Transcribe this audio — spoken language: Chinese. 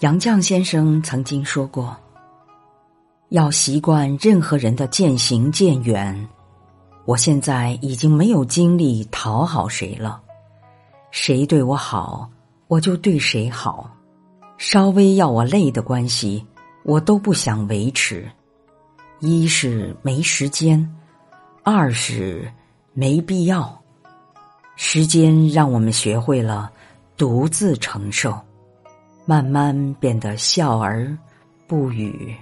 杨绛先生曾经说过，要习惯任何人的渐行渐远。我现在已经没有精力讨好谁了，谁对我好我就对谁好，稍微要我累的关系我都不想维持。一是没时间，二是没必要。时间让我们学会了独自承受，慢慢变得笑而不语。